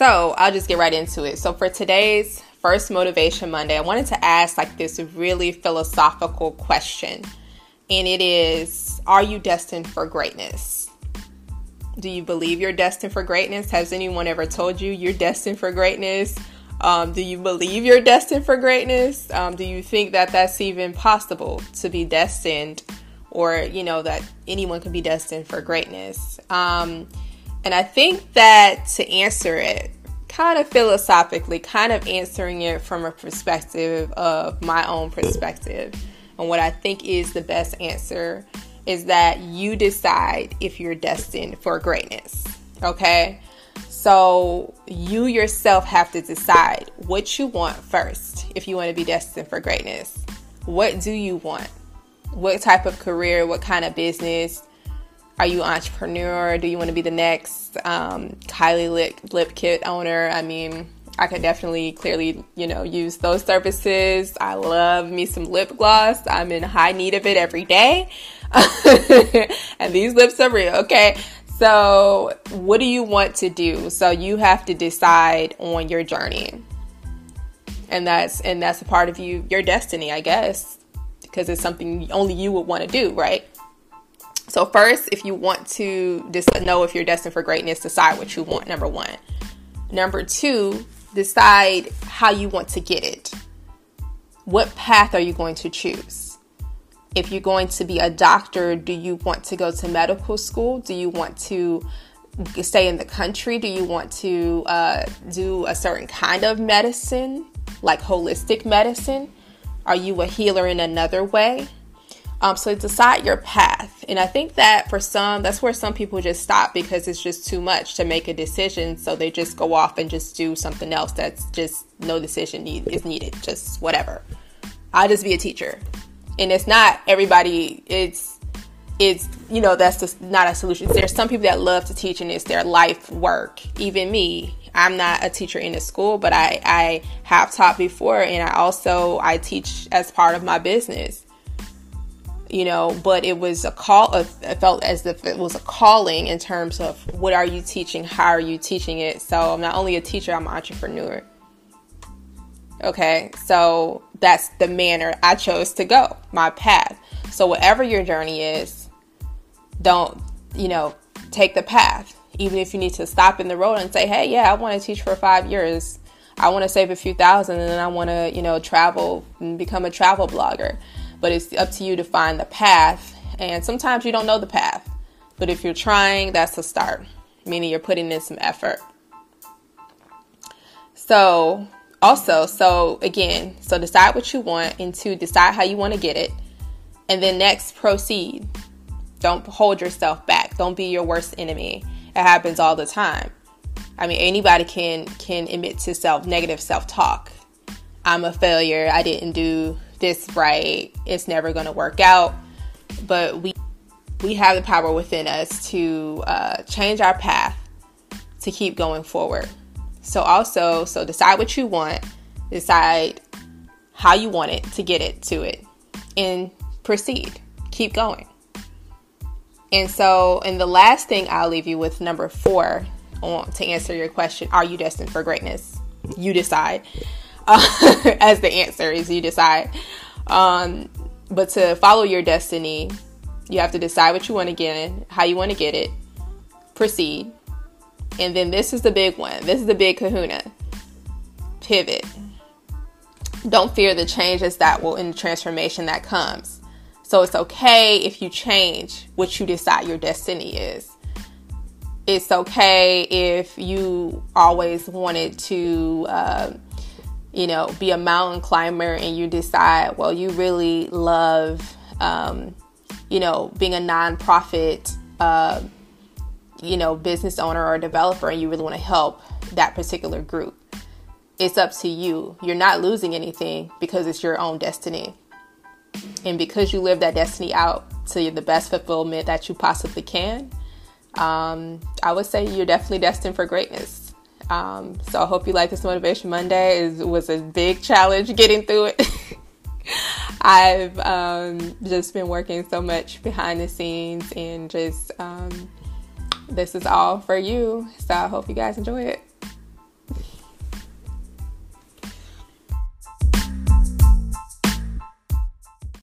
So I'll just get right into it. So for today's first Motivation Monday, I wanted to ask like this really philosophical question. And it is, are you destined for greatness? Do you believe you're destined for greatness? Has anyone ever told you you're destined for greatness? Do you believe you're destined for greatness? Do you think that that's even possible to be destined, or, you know, that anyone can be destined for greatness? And I think that to answer it kind of philosophically, kind of answering it from a perspective of my own perspective, and what I think is the best answer is that you decide if you're destined for greatness, okay? So you yourself have to decide what you want first if you want to be destined for greatness. What do you want? What type of career? What kind of business? Are you an entrepreneur? Do you want to be the next Kylie Lip Kit owner? I mean, I could definitely clearly, you know, use those services. I love me some lip gloss. I'm in high need of it every day. And these lips are real, okay? So what do you want to do? So you have to decide on your journey. And that's a part of you, your destiny, I guess, because it's something only you would want to do, right? So first, if you want to know if you're destined for greatness, decide what you want, number one. Number two, decide how you want to get it. What path are you going to choose? If you're going to be a doctor, do you want to go to medical school? Do you want to stay in the country? Do you want to do a certain kind of medicine, like holistic medicine? Are you a healer in another way? So decide your path. And I think that for some, that's where some people just stop because it's just too much to make a decision. So they just go off and just do something else that's just no decision is needed. Just whatever. I'll just be a teacher. And it's not everybody, it's you know, that's just not a solution. There's some people that love to teach and it's their life work. Even me, I'm not a teacher in a school, but I have taught before. And I teach as part of my business, you know, but it was a call. I felt as if it was a calling in terms of what are you teaching? How are you teaching it? So I'm not only a teacher, I'm an entrepreneur. Okay, so that's the manner I chose to go, my path. So whatever your journey is, don't, you know, take the path. Even if you need to stop in the road and say, hey, yeah, I want to teach for 5 years. I want to save a few thousand and then I want to, you know, travel and become a travel blogger. But it's up to you to find the path. And sometimes you don't know the path. But if you're trying, that's a start, meaning you're putting in some effort. So decide what you want, and two, decide how you want to get it. And then next, proceed. Don't hold yourself back. Don't be your worst enemy. It happens all the time. I mean, anybody can admit to negative self-talk. I'm a failure. I didn't do this right. It's never going to work out. But we have the power within us to change our path to keep going forward. So decide what you want, decide how you want it to get it to it, and proceed. Keep going. And the last thing I'll leave you with, number 4, to answer your question, are you destined for greatness? You decide. As the answer is you decide. But to follow your destiny, you have to decide what you want again, how you want to get it, proceed. And then this is the big one. This is the big kahuna. Pivot. Don't fear the changes that will and the transformation that comes. So it's okay if you change what you decide your destiny is. It's okay if you always wanted to, be a mountain climber and you decide, well, you really love, being a nonprofit business owner or developer, and you really want to help that particular group. It's up to you. You're not losing anything because it's your own destiny. And because you live that destiny out to the best fulfillment that you possibly can, I would say you're definitely destined for greatness. So I hope you like this Motivation Monday. It was a big challenge getting through it. I've just been working so much behind the scenes and just... this is all for you. So I hope you guys enjoy it.